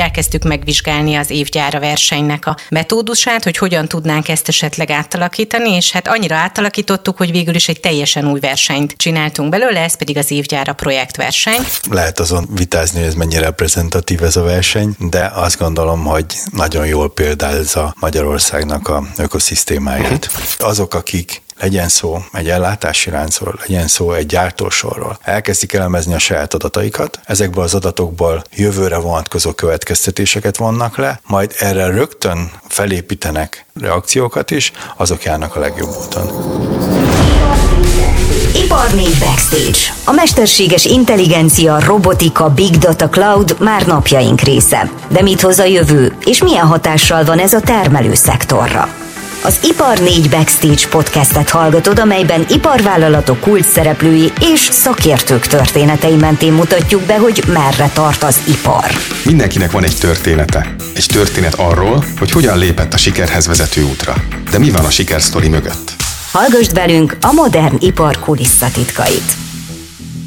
elkezdtük megvizsgálni az évgyára versenynek a metódusát, hogy hogyan tudnánk ezt esetleg átalakítani, és hát annyira átalakítottuk, hogy végül is egy teljesen új versenyt csináltunk belőle, ez pedig az évgyára projektverseny. Lehet azon vitázni, hogy ez mennyire reprezentatív ez a verseny, de azt gondolom, hogy nagyon jól példázza Magyarországnak a ökoszisztémáját. Azok, akik legyen szó egy ellátási láncról, legyen szó egy gyártósorról, elkezdik elemezni a saját adataikat, ezekből az adatokból jövőre vonatkozó következtetéseket vonnak le, majd erre rögtön felépítenek reakciókat is, azok járnak a legjobb úton. Ipar 4 Backstage. A mesterséges intelligencia, robotika, big data, cloud már napjaink része. De mit hoz a jövő, és milyen hatással van ez a termelő szektorra? Az Ipar 4 Backstage podcastet hallgatod, amelyben iparvállalatok kulcsszereplői és szakértők történetei mentén mutatjuk be, hogy merre tart az ipar. Mindenkinek van egy története. Egy történet arról, hogy hogyan lépett a sikerhez vezető útra. De mi van a sikersztori mögött? Hallgassd velünk a modern ipar kulisszatitkait.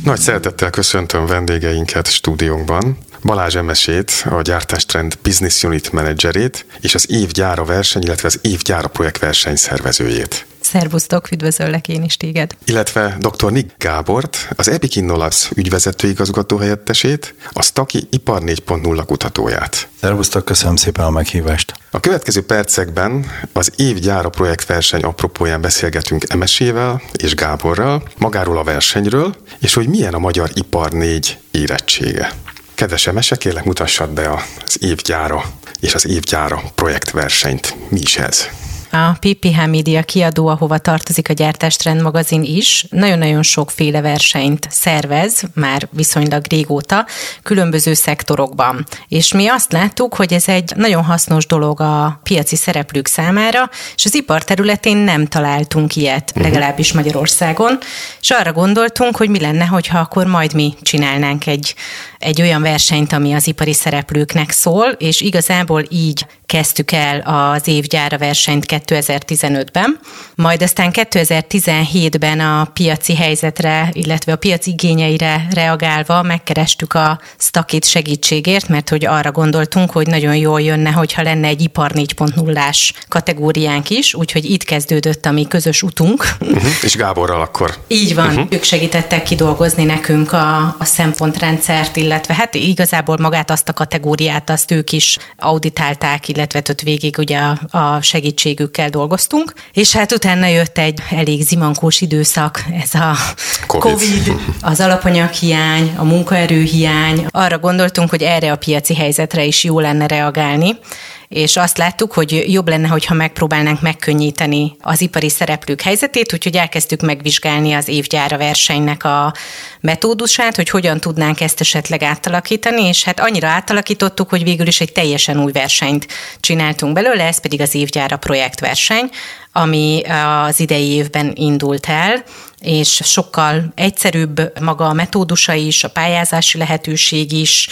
Nagy szeretettel köszöntöm vendégeinket stúdiónkban. Balázs Emesét, a GyártásTrend Business Unit Managerét és az Év gyára verseny, illetve az Év gyára projektverseny szervezőjét. Szervusztok, üdvözöllek én is téged. Illetve dr. Nick Gábort, az Epic InnoLabs ügyvezetőigazgató helyettesét, a SZTAKI Ipar 4.0 kutatóját. Szervusztok, köszönöm szépen a meghívást. A következő percekben az Év gyára projektverseny apropóján beszélgetünk Emesével és Gáborral, magáról a versenyről, és hogy milyen a magyar Ipar 4 érettsége. Kedves Emese, kérlek mutassad be az évgyára és az évgyára projektversenyt. Mi is ez? A PPH Media kiadó, ahova tartozik a GyártásTrend magazin is, nagyon-nagyon sokféle versenyt szervez, már viszonylag régóta, különböző szektorokban. És mi azt láttuk, hogy ez egy nagyon hasznos dolog a piaci szereplők számára, és az ipar területén nem találtunk ilyet, legalábbis Magyarországon, és arra gondoltunk, hogy mi lenne, hogyha akkor majd mi csinálnánk egy olyan versenyt, ami az ipari szereplőknek szól, és igazából így kezdtük el az évgyára versenyt 2015-ben, majd aztán 2017-ben a piaci helyzetre, illetve a piaci igényeire reagálva megkerestük a SZTAKI-t segítségért, mert hogy arra gondoltunk, hogy nagyon jól jönne, hogyha lenne egy ipar 4.0-ás kategóriánk is, úgyhogy itt kezdődött a mi közös utunk. És Gáborral akkor. Így van, ők segítettek kidolgozni nekünk a szempontrendszert, illetve hát igazából magát azt a kategóriát, azt ők is auditálták, illetve ott végig ugye a segítségükkel dolgoztunk, és hát utána jött egy elég zimankós időszak, ez a COVID, az alapanyaghiány, a munkaerőhiány. Arra gondoltunk, hogy erre a piaci helyzetre is jó lenne reagálni, és azt láttuk, hogy jobb lenne, hogyha megpróbálnánk megkönnyíteni az ipari szereplők helyzetét, úgyhogy elkezdtük megvizsgálni az évgyára versenynek a metódusát, hogy hogyan tudnánk ezt esetleg átalakítani, és hát annyira átalakítottuk, hogy végül is egy teljesen új versenyt csináltunk belőle, ez pedig az évgyára projektverseny, ami az idei évben indult el, és sokkal egyszerűbb maga a metódusa is, a pályázási lehetőség is,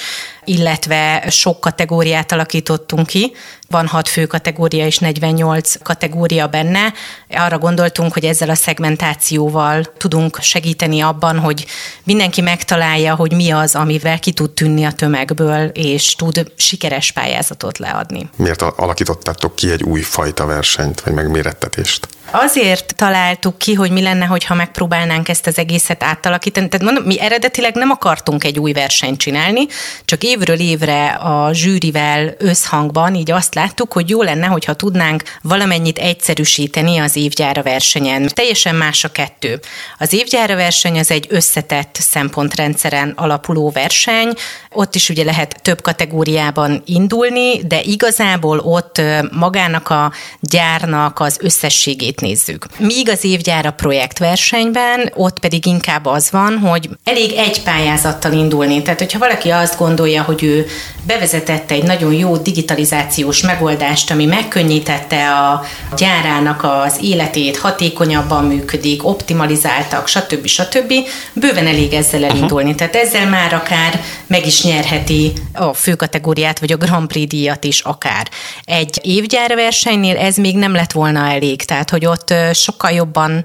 illetve sok kategóriát alakítottunk ki. Van 6 fő kategória és 48 kategória benne. Arra gondoltunk, hogy ezzel a szegmentációval tudunk segíteni abban, hogy mindenki megtalálja, hogy mi az, amivel ki tud tűnni a tömegből, és tud sikeres pályázatot leadni. Miért alakítottátok ki egy új fajta versenyt, vagy megmérettetést? Azért találtuk ki, hogy mi lenne, hogyha megpróbálnánk ezt az egészet átalakítani. Tehát mondom, mi eredetileg nem akartunk egy új versenyt csinálni, csak évről évre a zsűrivel összhangban így azt láttuk, hogy jó lenne, hogyha tudnánk valamennyit egyszerűsíteni az évgyára versenyen. Teljesen más a kettő. Az évgyára verseny az egy összetett szempontrendszeren alapuló verseny, ott is ugye lehet több kategóriában indulni, de igazából ott magának a gyárnak az összességét nézzük. Míg az évgyára projektversenyben, ott pedig inkább az van, hogy elég egy pályázattal indulni. Tehát, hogyha valaki azt gondolja, hogy ő bevezetette egy nagyon jó digitalizációs megoldást, ami megkönnyítette a gyárának az életét, hatékonyabban működik, optimalizáltak, stb. Bőven elég ezzel elindulni. Tehát ezzel már akár meg is nyerheti a főkategóriát, vagy a Grand Prix díjat is akár. Egy évgyára versenynél ez még nem lett volna elég, tehát hogy ott sokkal jobban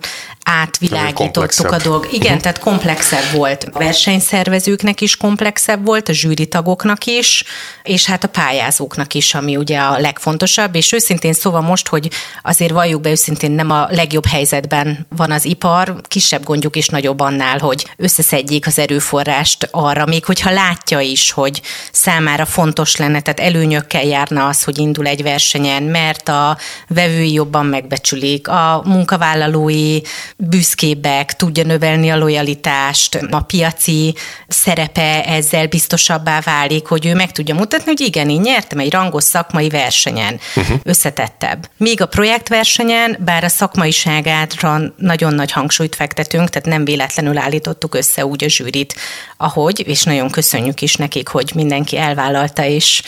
átvilágítottuk a dolgot. Igen, tehát komplexebb volt. A versenyszervezőknek is komplexebb volt, a zsűritagoknak is, és hát a pályázóknak is, ami ugye a legfontosabb, és őszintén szóval most, hogy azért valljuk be őszintén nem a legjobb helyzetben van az ipar, kisebb gondjuk is nagyobb annál, hogy összeszedjék az erőforrást arra, még hogyha látja is, hogy számára fontos lenne, tehát előnyökkel járna az, hogy indul egy versenyen, mert a vevői jobban megbecsülik, a munkavállalói büszkébbek, tudja növelni a lojalitást, a piaci szerepe ezzel biztosabbá válik, hogy ő meg tudja mutatni, hogy igen, én nyertem egy rangos szakmai versenyen, összetettebb. Míg a projektversenyen, bár a szakmaiságára nagyon nagy hangsúlyt fektetünk, tehát nem véletlenül állítottuk össze úgy a zsűrit, ahogy, és nagyon köszönjük is nekik, hogy mindenki elvállalta és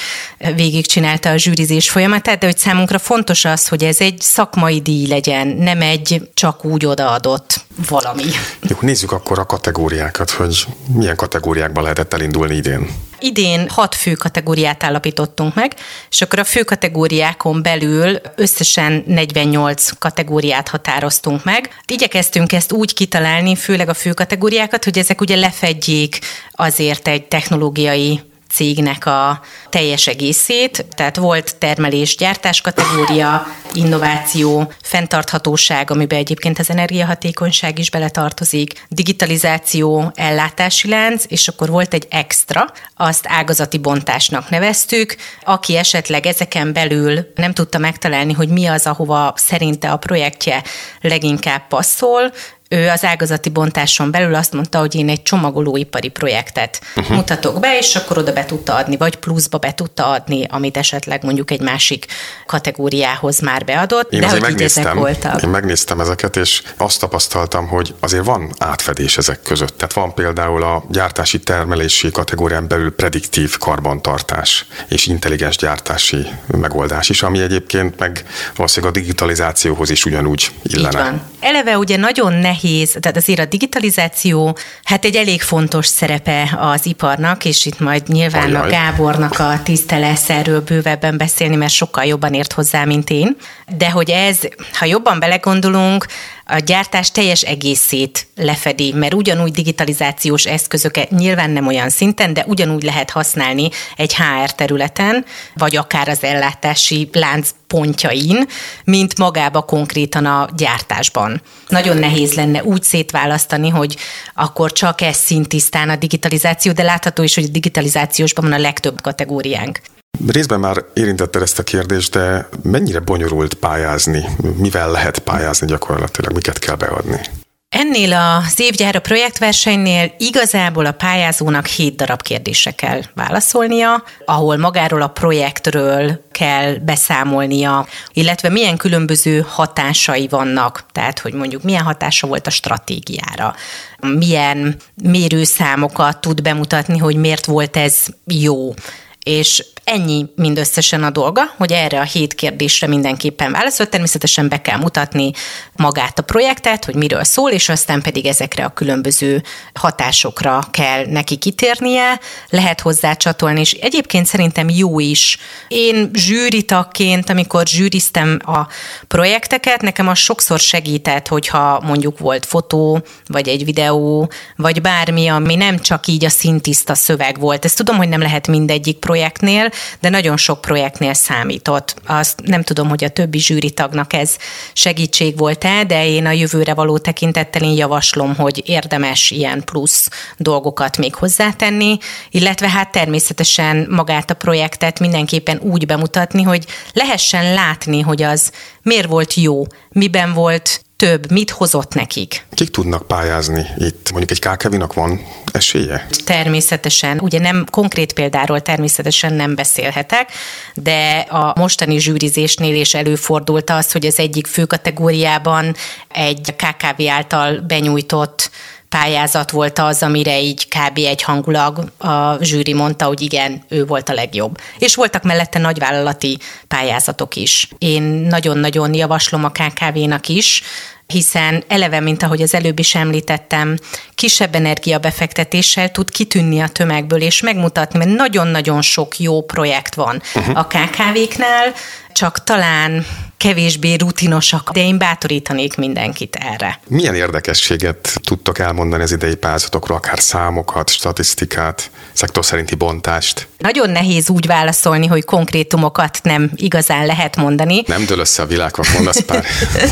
végigcsinálta a zsűrizés folyamatát, de hogy számunkra fontos az, hogy ez egy szakmai díj legyen, nem egy csak úgy odaadott valami. Jó, nézzük akkor a kategóriákat, hogy milyen kategóriákban lehetett elindulni idén. Idén 6 fő kategóriát állapítottunk meg, és akkor a fő kategóriákon belül összesen 48 kategóriát határoztunk meg. Igyekeztünk ezt úgy kitalálni, főleg a fő kategóriákat, hogy ezek ugye lefedjék azért egy technológiai cégnek a teljes egészét, tehát volt termelés-gyártás kategória, innováció, fenntarthatóság, amiben egyébként az energiahatékonyság is beletartozik, digitalizáció, ellátási lánc, és akkor volt egy extra, azt ágazati bontásnak neveztük, aki esetleg ezeken belül nem tudta megtalálni, hogy mi az, ahova szerinte a projektje leginkább passzol, ő az ágazati bontáson belül azt mondta, hogy én egy csomagolóipari projektet mutatok be, és akkor oda be tudta adni, vagy pluszba be tudta adni, amit esetleg mondjuk egy másik kategóriához már beadott. Én de azért megnéztem ezeket, és azt tapasztaltam, hogy azért van átfedés ezek között. Tehát van például a gyártási termelési kategórián belül prediktív karbantartás és intelligens gyártási megoldás is, ami egyébként meg valószínűleg a digitalizációhoz is ugyanúgy illene. Így van. Eleve ugye nagyon nehéz, tehát azért a digitalizáció hát egy elég fontos szerepe az iparnak, és itt majd nyilván a Gábornak a tiszte lesz erről bővebben beszélni, mert sokkal jobban ért hozzá, mint én. De hogy ez, ha jobban belegondolunk, a gyártás teljes egészét lefedi, mert ugyanúgy digitalizációs eszközöket nyilván nem olyan szinten, de ugyanúgy lehet használni egy HR területen, vagy akár az ellátási lánc pontjain, mint magába konkrétan a gyártásban. Nagyon nehéz lenne úgy szétválasztani, hogy akkor csak ez szintisztán a digitalizáció, de látható is, hogy a digitalizációsban van a legtöbb kategóriánk. Részben már érintetted ezt a kérdést, de mennyire bonyolult pályázni? Mivel lehet pályázni gyakorlatilag? Miket kell beadni? Ennél az évgyára projektversenynél igazából a pályázónak 7 darab kérdésre kell válaszolnia, ahol magáról a projektről kell beszámolnia, illetve milyen különböző hatásai vannak, tehát hogy mondjuk milyen hatása volt a stratégiára, milyen mérőszámokat tud bemutatni, hogy miért volt ez jó, és ennyi mindösszesen a dolga, hogy erre a 7 kérdésre mindenképpen válaszol. Természetesen be kell mutatni magát a projektet, hogy miről szól, és aztán pedig ezekre a különböző hatásokra kell neki kitérnie, lehet hozzá csatolni, és egyébként szerintem jó is. Én zsűritagként, amikor zsűriztem a projekteket, nekem az sokszor segített, hogyha mondjuk volt fotó, vagy egy videó, vagy bármi, ami nem csak így a színtiszta szöveg volt. Ezt tudom, hogy nem lehet mindegyik projektnél, de nagyon sok projektnél számított. Azt nem tudom, hogy a többi zsűritagnak ez segítség volt-e, de én a jövőre való tekintettel én javaslom, hogy érdemes ilyen plusz dolgokat még hozzátenni, illetve hát természetesen magát a projektet mindenképpen úgy bemutatni, hogy lehessen látni, hogy az miért volt jó, miben volt több, mit hozott nekik. Kik tudnak pályázni itt? Mondjuk egy KKV-nak van esélye? Természetesen. Ugye nem konkrét példáról természetesen nem beszélhetek, de a mostani zsűrizésnél is előfordult az, hogy az egyik fő kategóriában egy KKV által benyújtott pályázat volt az, amire így kb. Egyhangulag a zsűri mondta, hogy igen, ő volt a legjobb. És voltak mellette nagyvállalati pályázatok is. Én nagyon-nagyon javaslom a KKV-nak is, hiszen eleve, mint ahogy az előbb is említettem, kisebb energiabefektetéssel tud kitűnni a tömegből és megmutatni, mert nagyon-nagyon sok jó projekt van a KKV-knál, csak talán kevésbé rutinosak, de én bátorítanék mindenkit erre. Milyen érdekességet tudtok elmondani az idei pályázatokról, akár számokat, statisztikát, szektor szerinti bontást? Nagyon nehéz úgy válaszolni, hogy konkrétumokat nem igazán lehet mondani. Nem dől össze a világ, ha mondasz pár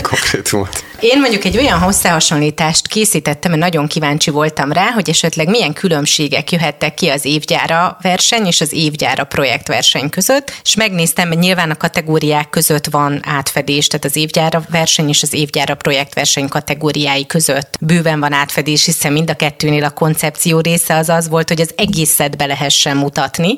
konkrétumot. Én mondjuk egy olyan összehasonlítást készítettem, mert nagyon kíváncsi voltam rá, hogy esetleg milyen különbségek jöhettek ki az évgyára verseny és az évgyára projektverseny között, és megnéztem, hogy nyilván a kategóriák között van átfedés, tehát az évgyára verseny és az évgyára projektverseny kategóriái között bőven van átfedés, hiszen mind a kettőnél a koncepció része az az volt, hogy az egészet be lehessen mutatni.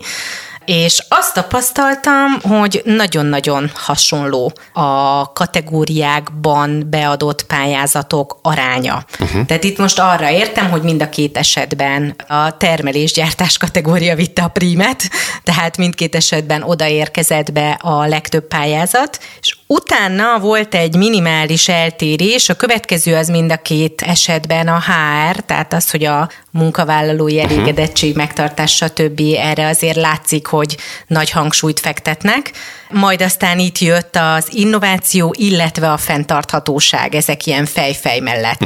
És azt tapasztaltam, hogy nagyon-nagyon hasonló a kategóriákban beadott pályázatok aránya. Tehát itt most arra értem, hogy mind a két esetben a termelésgyártás kategória vitte a prímet, tehát mindkét esetben odaérkezett be a legtöbb pályázat, és utána volt egy minimális eltérés, a következő az mind a két esetben a HR, tehát az, hogy a munkavállalói elégedettség megtartása többi, erre azért látszik, hogy nagy hangsúlyt fektetnek. Majd aztán itt jött az innováció, illetve a fenntarthatóság, ezek ilyen fej-fej mellett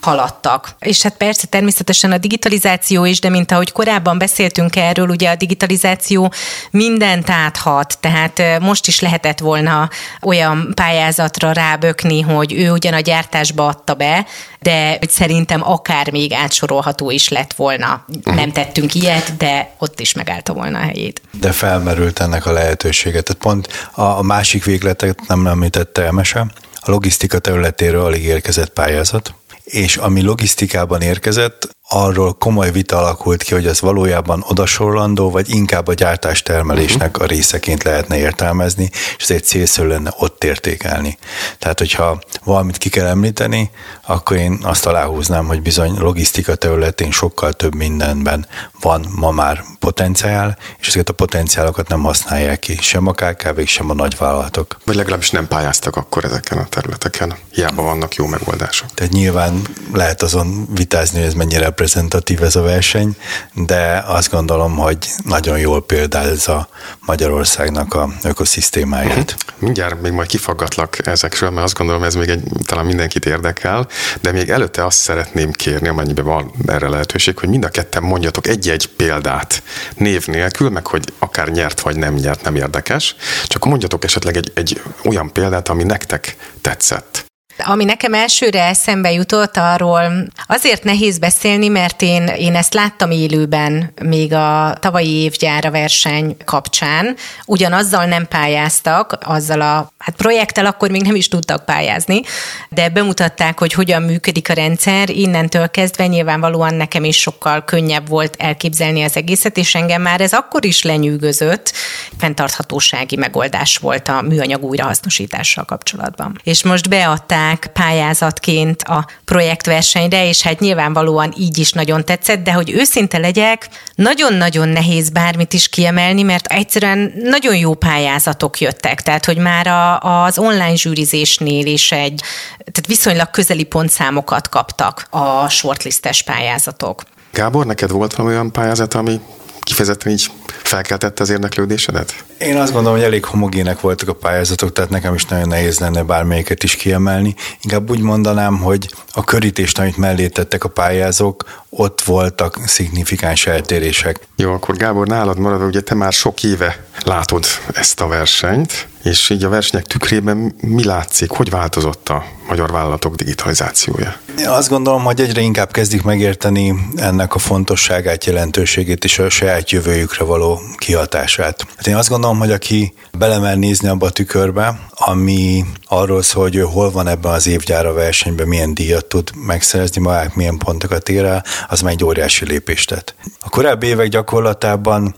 haladtak. És hát persze természetesen a digitalizáció is, de mint ahogy korábban beszéltünk erről, ugye a digitalizáció mindent áthat, tehát most is lehetett volna olyan pályázatra rábökni, hogy ő ugyan a gyártásba adta be, de szerintem akár még átsorolható is lett volna. Nem tettünk ilyet, de ott is megállta volna a helyét. De felmerült ennek a lehetőséget. Tehát pont a másik végletet nem említette Emese. A logisztika területéről alig érkezett pályázat, és ami logisztikában érkezett, arról komoly vita alakult ki, hogy ez valójában odasorlandó, vagy inkább a gyártástermelésnek a részeként lehetne értelmezni, és ezért célszerű lenne ott értékelni. Tehát, hogyha valamit ki kell említeni, akkor én azt aláhúznám, hogy bizony logisztika területén sokkal több mindenben van ma már potenciál, és ezeket a potenciálokat nem használják ki, sem a KKV-k, sem a nagyvállalatok. Vagy legalábbis nem pályáztak akkor ezeken a területeken. Hiába vannak jó megoldások. Tehát nyilván lehet azon vitázni, hogy ez mennyire reprezentatív ez a verseny, de azt gondolom, hogy nagyon jól példázza Magyarországnak a ökoszisztémáját. Mindjárt még majd kifaggatlak ezekről, mert azt gondolom, ez még talán mindenkit érdekel, de még előtte azt szeretném kérni, amennyiben van erre lehetőség, hogy mind a ketten mondjatok egy-egy példát név nélkül, meg hogy akár nyert vagy nem nyert, nem érdekes, csak mondjatok esetleg egy olyan példát, ami nektek tetszett. Ami nekem elsőre eszembe jutott, arról azért nehéz beszélni, mert én ezt láttam élőben még a tavalyi évgyára verseny kapcsán. Ugyanazzal nem pályáztak, azzal a projekttel akkor még nem is tudtak pályázni, de bemutatták, hogy hogyan működik a rendszer. Innentől kezdve nyilvánvalóan nekem is sokkal könnyebb volt elképzelni az egészet, és engem már ez akkor is lenyűgözött. Fenntarthatósági megoldás volt a műanyag újrahasznosítással kapcsolatban. És most beadták pályázatként a projektversenyre, és hát nyilvánvalóan így is nagyon tetszett, de hogy őszinte legyek, nagyon-nagyon nehéz bármit is kiemelni, mert egyszerűen nagyon jó pályázatok jöttek, tehát hogy már az online zsűrizésnél is tehát viszonylag közeli pontszámokat kaptak a shortlistes pályázatok. Gábor, neked volt valami olyan pályázat, ami kifejezetten így felkeltette az érdeklődésedet? Én azt gondolom, hogy elég homogének voltak a pályázatok, tehát nekem is nagyon nehéz lenne bármelyiket is kiemelni. Inkább úgy mondanám, hogy a körítést, amit mellé tettek a pályázók, ott voltak szignifikáns eltérések. Jó, akkor Gábor, nálad maradva, ugye te már sok éve látod ezt a versenyt, és így a versenyek tükrében mi látszik, hogy változott a magyar vállalatok digitalizációja? Én azt gondolom, hogy egyre inkább kezdik megérteni ennek a fontosságát, jelentőségét és a saját jövőjükre való kihatását. Hát én azt gondolom, hogy aki belemer nézni abba a tükörbe, ami arról szól, hogy ő hol van ebben az évgyára versenyben, milyen díjat tud megszerezni magát, milyen pontokat ér el, az már egy óriási lépést tett. A korábbi évek gyakorlatában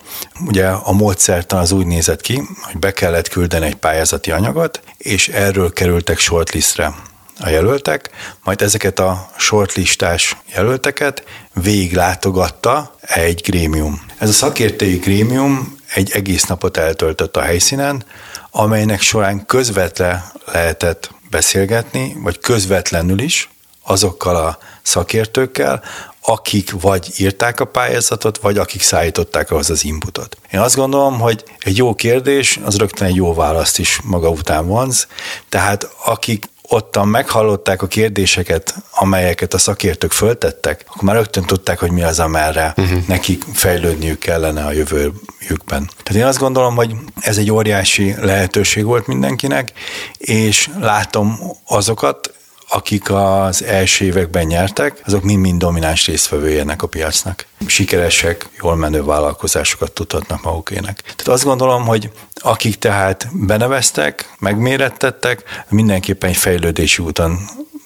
ugye a módszertan az úgy nézett ki, hogy be kellett küldeni egy pályázati anyagot, és erről kerültek shortlistre a jelöltek, majd ezeket a shortlistás jelölteket végiglátogatta egy grémium. Ez a szakértői grémium egy egész napot eltöltött a helyszínen, amelynek során közvetlen lehetett beszélgetni, vagy közvetlenül is azokkal a szakértőkkel, akik vagy írták a pályázatot, vagy akik szállították ahhoz az inputot. Én azt gondolom, hogy egy jó kérdés, az rögtön egy jó választ is maga után vonz, tehát akik ottan meghallották a kérdéseket, amelyeket a szakértők föltettek, akkor már rögtön tudták, hogy mi az, amerre nekik fejlődniük kellene a jövőjükben. Tehát én azt gondolom, hogy ez egy óriási lehetőség volt mindenkinek, és látom azokat, akik az első években nyertek, azok mind-mind domináns résztvevői ennek a piacnak. Sikeresek, jól menő vállalkozásokat tudhatnak magukének. Tehát azt gondolom, hogy akik tehát beneveztek, megmérettettek, mindenképpen egy fejlődési úton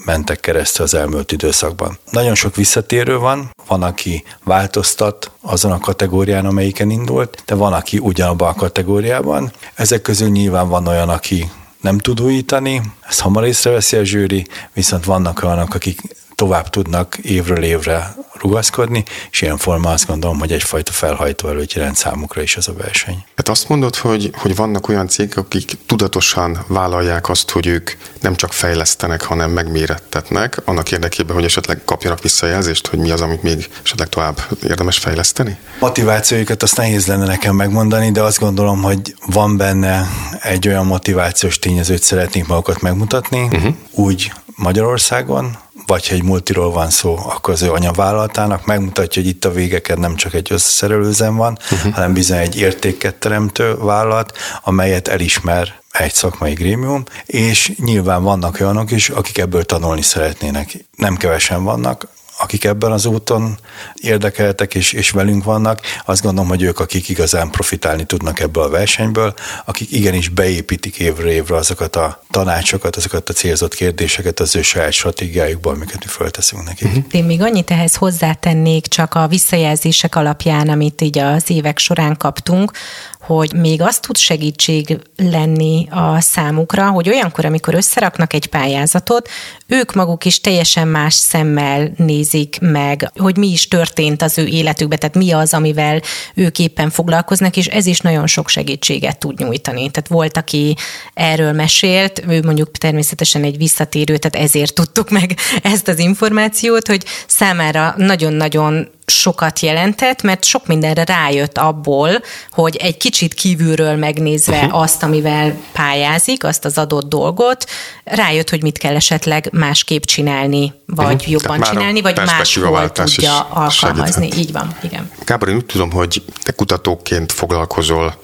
mentek keresztül az elmúlt időszakban. Nagyon sok visszatérő van, van, aki változtat azon a kategórián, amelyiken indult, de van, aki ugyanabban a kategóriában. Ezek közül nyilván van olyan, aki nem tud újítani, ezt hamar észreveszi a zsűri, viszont vannak olyanok, akik tovább tudnak évről évre rugaszkodni, és ilyen forma azt gondolom, hogy egyfajta felhajtó előtt jelent számukra is az a verseny. Hát azt mondod, hogy vannak olyan cégek, akik tudatosan vállalják azt, hogy ők nem csak fejlesztenek, hanem megmérettetnek, annak érdekében, hogy esetleg kapjanak visszajelzést, hogy mi az, amit még esetleg tovább érdemes fejleszteni? Motivációikat azt nehéz lenne nekem megmondani, de azt gondolom, hogy van benne egy olyan motivációs tényezőt, szeretnék magukat megmutatni, úgy Magyarországon, vagy ha egy multiról van szó, akkor az ő anyavállalatának megmutatja, hogy itt a végeken nem csak egy összeszerelőzem van, hanem bizony egy értéket teremtő vállalat, amelyet elismer egy szakmai grémium, és nyilván vannak olyanok is, akik ebből tanulni szeretnének. Nem kevesen vannak, akik ebben az úton érdekeltek és velünk vannak, azt gondolom, hogy ők, akik igazán profitálni tudnak ebből a versenyből, akik igenis beépítik évről évre azokat a tanácsokat, azokat a célzott kérdéseket az ő saját stratégiájukban, amiket mi fölteszünk nekik. Én még annyit ehhez hozzátennék csak a visszajelzések alapján, amit így az évek során kaptunk, hogy még azt tud segítség lenni a számukra, hogy olyankor, amikor összeraknak egy pályázatot, ők maguk is teljesen más szemmel nézik meg, hogy mi is történt az ő életükben, tehát mi az, amivel ők éppen foglalkoznak, és ez is nagyon sok segítséget tud nyújtani. Tehát volt, aki erről mesélt, ő mondjuk természetesen egy visszatérő, tehát ezért tudtuk meg ezt az információt, hogy számára nagyon-nagyon sokat jelentett, mert sok mindenre rájött abból, hogy egy kicsit kívülről megnézve azt, amivel pályázik, azt az adott dolgot, rájött, hogy mit kell esetleg másképp csinálni, vagy jobban csinálni, vagy máshol tudja alkalmazni. Segíthet. Így van, igen. Gábor, én úgy tudom, hogy te kutatóként foglalkozol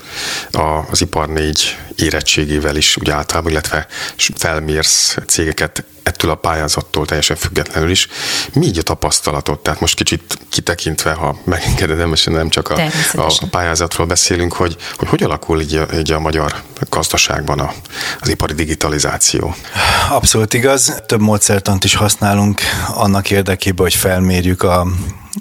az Ipar 4 érettségével is, ugye általában, illetve felmérsz cégeket ettől a pályázattól teljesen függetlenül is. Mi így a tapasztalatot? Tehát most kicsit kitekintve, ha megengeded, nem csak a pályázatról beszélünk, hogy alakul így a magyar gazdaságban az ipari digitalizáció? Abszolút igaz. Több módszertant is használunk annak érdekében, hogy felmérjük a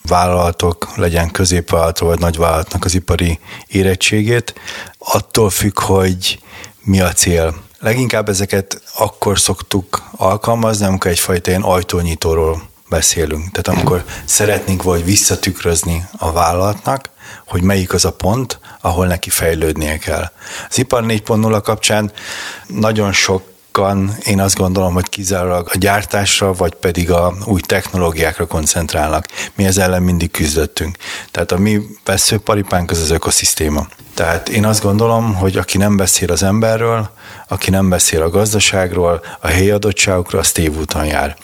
vállalatok, legyen középvállalat vagy nagyvállalatnak az ipari érettségét. Attól függ, hogy mi a cél. Leginkább ezeket akkor szoktuk alkalmazni, amikor egyfajta ilyen ajtónyitóról beszélünk. Tehát amikor szeretnénk vagy visszatükrözni a vállalatnak, hogy melyik az a pont, ahol neki fejlődnie kell. Az Ipar 4.0 kapcsán nagyon sokan, én azt gondolom, hogy kizárólag a gyártásra, vagy pedig a új technológiákra koncentrálnak. Mi ez ellen mindig küzdöttünk. Tehát a mi vesszőparipánk az ökoszisztéma. Tehát én azt gondolom, hogy aki nem beszél az emberről, aki nem beszél a gazdaságról, a helyi adottságokról, az tévúton jár.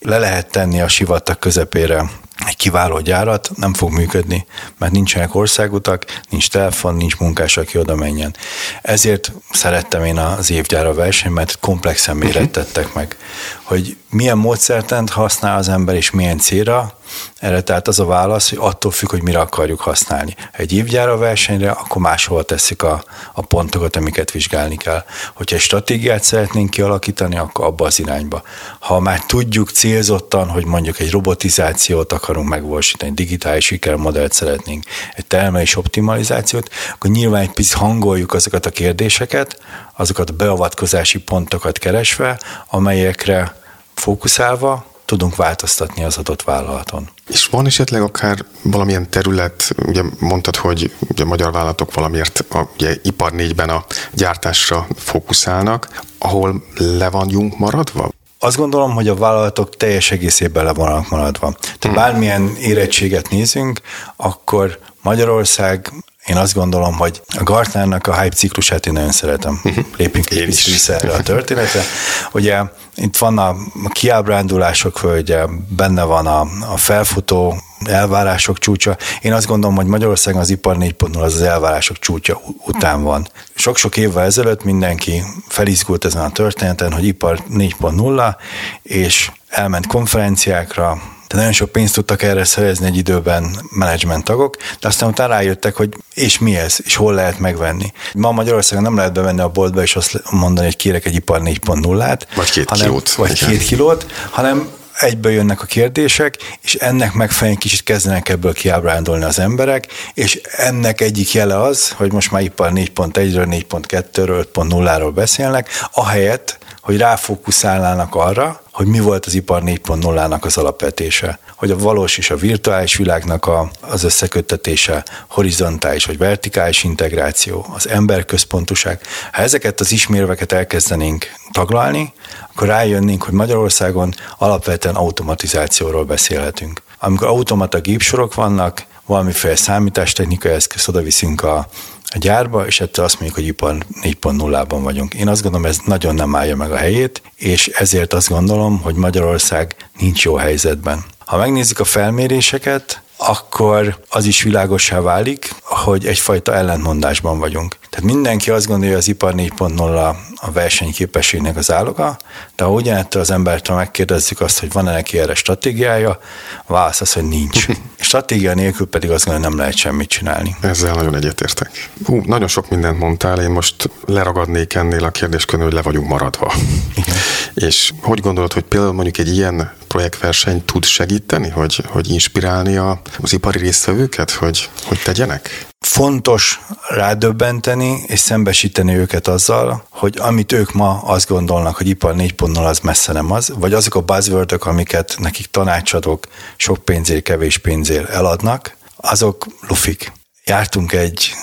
Le lehet tenni a sivatag közepére egy kiváló gyárat, nem fog működni, mert nincsenek országutak, nincs telefon, nincs munkás, aki oda menjen. Ezért szerettem én az Év gyára versenyt, mert komplexen mérettettek meg, hogy milyen módszertant használ az ember, és milyen célra. Erre tehát az a válasz, hogy attól függ, hogy mire akarjuk használni. Ha egy évgyára versenyre, akkor máshova teszik a pontokat, amiket vizsgálni kell. Hogyha egy stratégiát szeretnénk kialakítani, akkor abba az irányba. Ha már tudjuk célzottan, hogy mondjuk egy robotizációt akarunk megvalósítani, egy digitális sikermodellt szeretnénk, egy termelés optimalizációt, akkor nyilván egy picit hangoljuk azokat a kérdéseket, azokat a beavatkozási pontokat keresve, amelyekre fókuszálva tudunk változtatni az adott vállalaton. És van esetleg akár valamilyen terület, ugye mondtad, hogy ugye magyar vállalatok valamiért ugye Ipar 4-ben a gyártásra fókuszálnak, ahol le vagyunk maradva? Azt gondolom, hogy a vállalatok teljes egészében le vannak maradva. Tehát bármilyen érettséget nézünk, akkor Magyarország, én azt gondolom, hogy a Gartnernak a hype ciklusát én nagyon szeretem. Lépjünk egy kicsit vissza erre a történetre. Ugye itt van a kiábrándulások, hogy benne van a felfutó elvárások csúcsa. Én azt gondolom, hogy Magyarországon az Ipar 4.0 az elvárások csúcsa után van. Sok-sok évvel ezelőtt mindenki felizgult ezen a történeten, hogy Ipar 4.0, és elment konferenciákra, de nagyon sok pénzt tudtak erre szerezni egy időben menedzsment tagok, de aztán utána rájöttek, hogy és mi ez, és hol lehet megvenni. Ma Magyarországon nem lehet bevenni a boltba, és azt mondani, hogy kérek egy Ipar 4.0-át. Vagy két kilót, hanem egyből jönnek a kérdések, és ennek megfelelően kicsit kezdenek ebből kiábrándulni az emberek, és ennek egyik jele az, hogy most már Ipar 4.1-ről, 4.2-ről, 5.0-ról beszélnek, ahelyett, hogy ráfókuszálnának arra, hogy mi volt az Ipar 4.0-nak az alapvetése, hogy a valós és a virtuális világnak az összeköttetése, horizontális vagy vertikális integráció, az emberközpontúság. Ha ezeket az ismérveket elkezdenénk taglalni, akkor rájönnénk, hogy Magyarországon alapvetően automatizációról beszélhetünk. Amikor automata gépsorok vannak, valamiféle számítástechnikai eszközt oda viszünk a gyárba, és ettől azt mondjuk, hogy Ipar 4.0-ban vagyunk. Én azt gondolom, ez nagyon nem állja meg a helyét, és ezért azt gondolom, hogy Magyarország nincs jó helyzetben. Ha megnézzük a felméréseket, akkor az is világossá válik, hogy egyfajta ellentmondásban vagyunk. Tehát mindenki azt gondolja, hogy az Ipar 4.0 a versenyképességnek az áloga, de ha ugyanettől az embertől megkérdezzük azt, hogy van-e neki erre stratégiája, válasz az, hogy nincs. Stratégia nélkül pedig azt gondolom, nem lehet semmit csinálni. Ezzel nagyon egyetértek. Nagyon sok mindent mondtál, én most leragadnék ennél a kérdéskörnél, hogy le vagyunk maradva. És hogy gondolod, hogy például mondjuk egy ilyen projektverseny tud segíteni, hogy inspirálni az ipari résztvevőket, hogy tegyenek? Fontos rádöbbenteni és szembesíteni őket azzal, hogy amit ők ma azt gondolnak, hogy Ipar 4.0 az messze nem az, vagy azok a buzzwordok, amiket nekik tanácsadók sok pénzért, kevés pénzért eladnak, azok lufik. Jártunk egy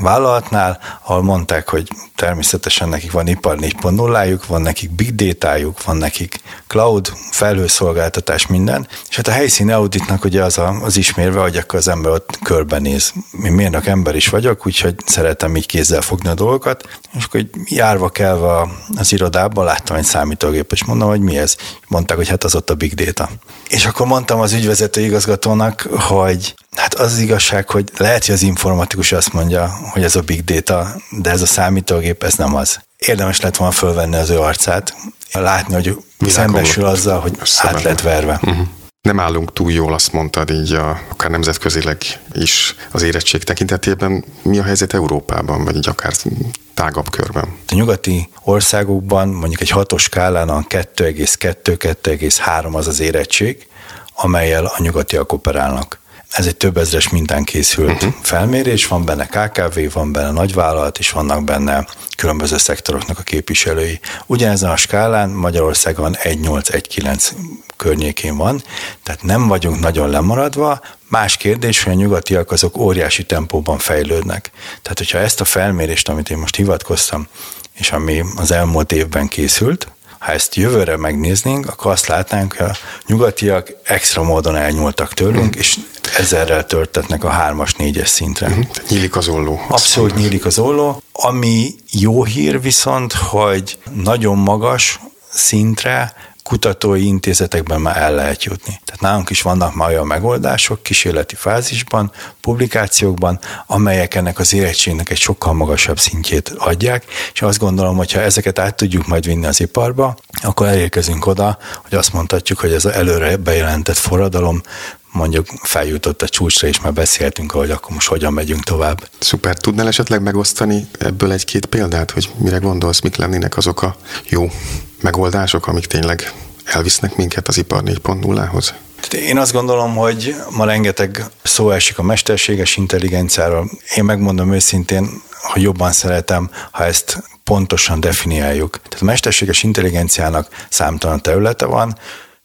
vállalatnál, ahol mondták, hogy természetesen nekik van Ipar 4.0-juk, van nekik big data-juk, van nekik cloud, felhőszolgáltatás, minden. És hát a helyszíni auditnak ugye az ismérve, hogy akkor az ember ott körbenéz. Én mérnök ember is vagyok, úgyhogy szeretem így kézzel fogni a dolgokat. És akkor járva-kelve az irodában láttam egy számítógépet, és mondom, hogy mi ez. Mondták, hogy hát az ott a big data. És akkor mondtam az ügyvezető igazgatónak, hogy hát az igazság, hogy lehet, hogy az informatikus azt mondja, hogy ez a big data, de ez a számítógép, ez nem az. Érdemes lett volna fölvenni az ő arcát, látni, hogy szembesül azzal, hogy át lett verve. Uh-huh. Nem állunk túl jól, azt mondtad így, akár nemzetközileg is az érettség tekintetében. Mi a helyzet Európában, vagy így akár tágabb körben? A nyugati országokban mondjuk egy 6-os skálán a 2,2-2,3 az az érettség, amelyel a nyugatiak operálnak. Ez egy több ezres mintán készült felmérés, van benne KKV, van benne nagyvállalat, és vannak benne különböző szektoroknak a képviselői. Ugyanezen a skálán Magyarországon 1,8-1,9 környékén van, tehát nem vagyunk nagyon lemaradva. Más kérdés, hogy a nyugatiak azok óriási tempóban fejlődnek. Tehát, hogyha ezt a felmérést, amit én most hivatkoztam, és ami az elmúlt évben készült, ha ezt jövőre megnéznénk, akkor azt látnánk, hogy a nyugatiak extra módon elnyúltak tőlünk, és ezerrel törtetnek a 3-as, 4-es szintre. Nyílik az olló. Abszolút nyílik az olló. Ami jó hír viszont, hogy nagyon magas szintre kutatói intézetekben már el lehet jutni. Tehát nálunk is vannak már olyan megoldások kísérleti fázisban, publikációkban, amelyek ennek az érettségnek egy sokkal magasabb szintjét adják, és azt gondolom, hogy ha ezeket át tudjuk majd vinni az iparba, akkor elérkezünk oda, hogy azt mondhatjuk, hogy ez az előre bejelentett forradalom mondjuk feljutott a csúcsra, és már beszéltünk, hogy akkor most hogyan megyünk tovább. Szuper. Tudnál esetleg megosztani ebből egy-két példát, hogy mire gondolsz, mik lennének azok a jó megoldások, amik tényleg elvisznek minket az Ipar 4.0-hoz? Én azt gondolom, hogy ma rengeteg szó esik a mesterséges intelligenciáról. Én megmondom őszintén, hogy jobban szeretem, ha ezt pontosan definiáljuk. Tehát a mesterséges intelligenciának számtalan területe van,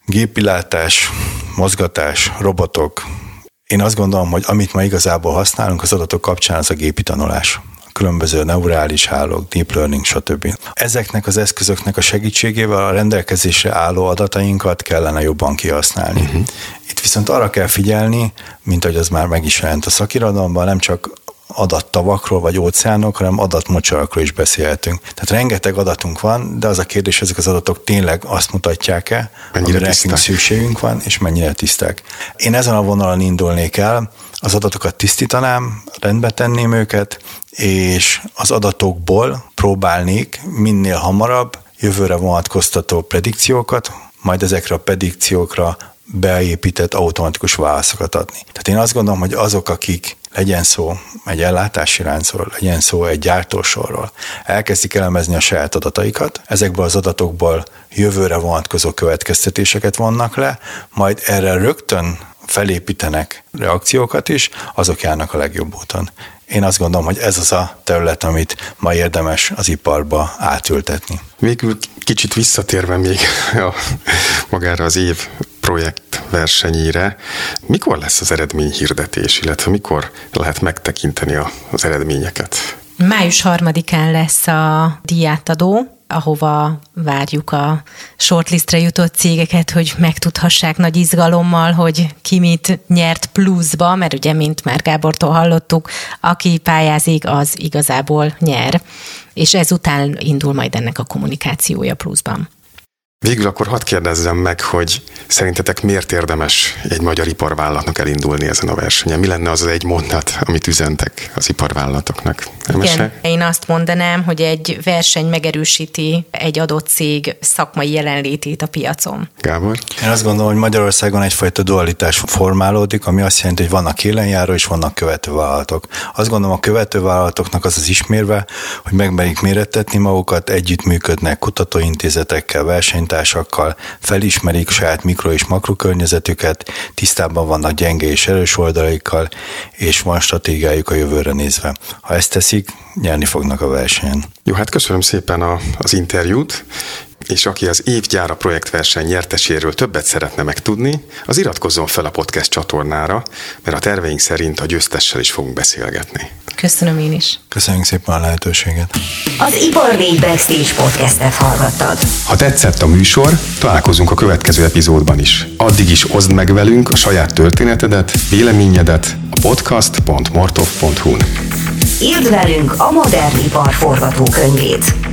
gépilátás, mozgatás, robotok. Én azt gondolom, hogy amit ma igazából használunk az adatok kapcsán, az a gépi tanulás. különböző neurális hálók, deep learning, stb. Ezeknek az eszközöknek a segítségével a rendelkezésre álló adatainkat kellene jobban kihasználni. Uh-huh. Itt viszont arra kell figyelni, mint ahogy az már meg is jelent a szakirodalomban, nem csak adattavakról vagy óceánokról, hanem adatmocsarakról is beszélhetünk. Tehát rengeteg adatunk van, de az a kérdés, ezek az adatok tényleg azt mutatják-e, mennyire amire nekünk szükségünk van, és mennyire tiszták. Én ezen a vonalon indulnék el, az adatokat tisztítanám, rendbe tenném őket, és az adatokból próbálnék minél hamarabb jövőre vonatkoztató predikciókat, majd ezekre a predikciókra beépített automatikus válaszokat adni. Tehát én azt gondolom, hogy azok, akik, legyen szó egy ellátási láncról, legyen szó egy gyártósorról, elkezdik elemezni a saját adataikat, ezekből az adatokból jövőre vonatkozó következtetéseket vonnak le, majd erre rögtön felépítenek reakciókat is, azok járnak a legjobb úton. Én azt gondolom, hogy ez az a terület, amit ma érdemes az iparba átültetni. Végül kicsit visszatérve még magára az év projektversenyére, mikor lesz az eredményhirdetés, illetve mikor lehet megtekinteni az eredményeket? Május 3-án lesz a díjátadó, ahova várjuk a shortlistre jutott cégeket, hogy megtudhassák nagy izgalommal, hogy ki mit nyert pluszba, mert ugye, mint már Gábortól hallottuk, aki pályázik, az igazából nyer, és ezután indul majd ennek a kommunikációja pluszban. Végül akkor hadd kérdezzem meg, hogy szerintetek miért érdemes egy magyar iparvállalatnak elindulni ezen a versenyen? Mi lenne az az egy mondat, amit üzentek az iparvállalatoknak? Igen, én azt mondanám, hogy egy verseny megerősíti egy adott cég szakmai jelenlétét a piacon. Gábor? Én azt gondolom, hogy Magyarországon egyfajta dualitás formálódik, ami azt jelenti, hogy vannak élenjáró és vannak követővállalatok. Azt gondolom, a követővállalatoknak az ismérve, hogy megmerik mérettetni magukat, együttműködnek kutatóintézetekkel, versenytársakkal, felismerik saját mikro- és makrokörnyezetüket, tisztában vannak gyenge és erős oldalaikkal, és van stratégiájuk a jövőre nézve. Ha ezt teszik, nyerni fognak a versenyen. Jó, hát köszönöm szépen az interjút, és aki az Év gyára projektverseny nyerteséről többet szeretne megtudni, az iratkozzon fel a podcast csatornára, mert a terveink szerint a győztessel is fogunk beszélgetni. Köszönöm én is. Köszönjük szépen a lehetőséget. Az Ipar 4 Backstage podcastet hallgattad. Ha tetszett a műsor, találkozunk a következő epizódban is. Addig is oszd meg velünk a saját történetedet, véleményedet a podcast.martov.hu-n. Írd velünk a modern ipar forgatókönyvét.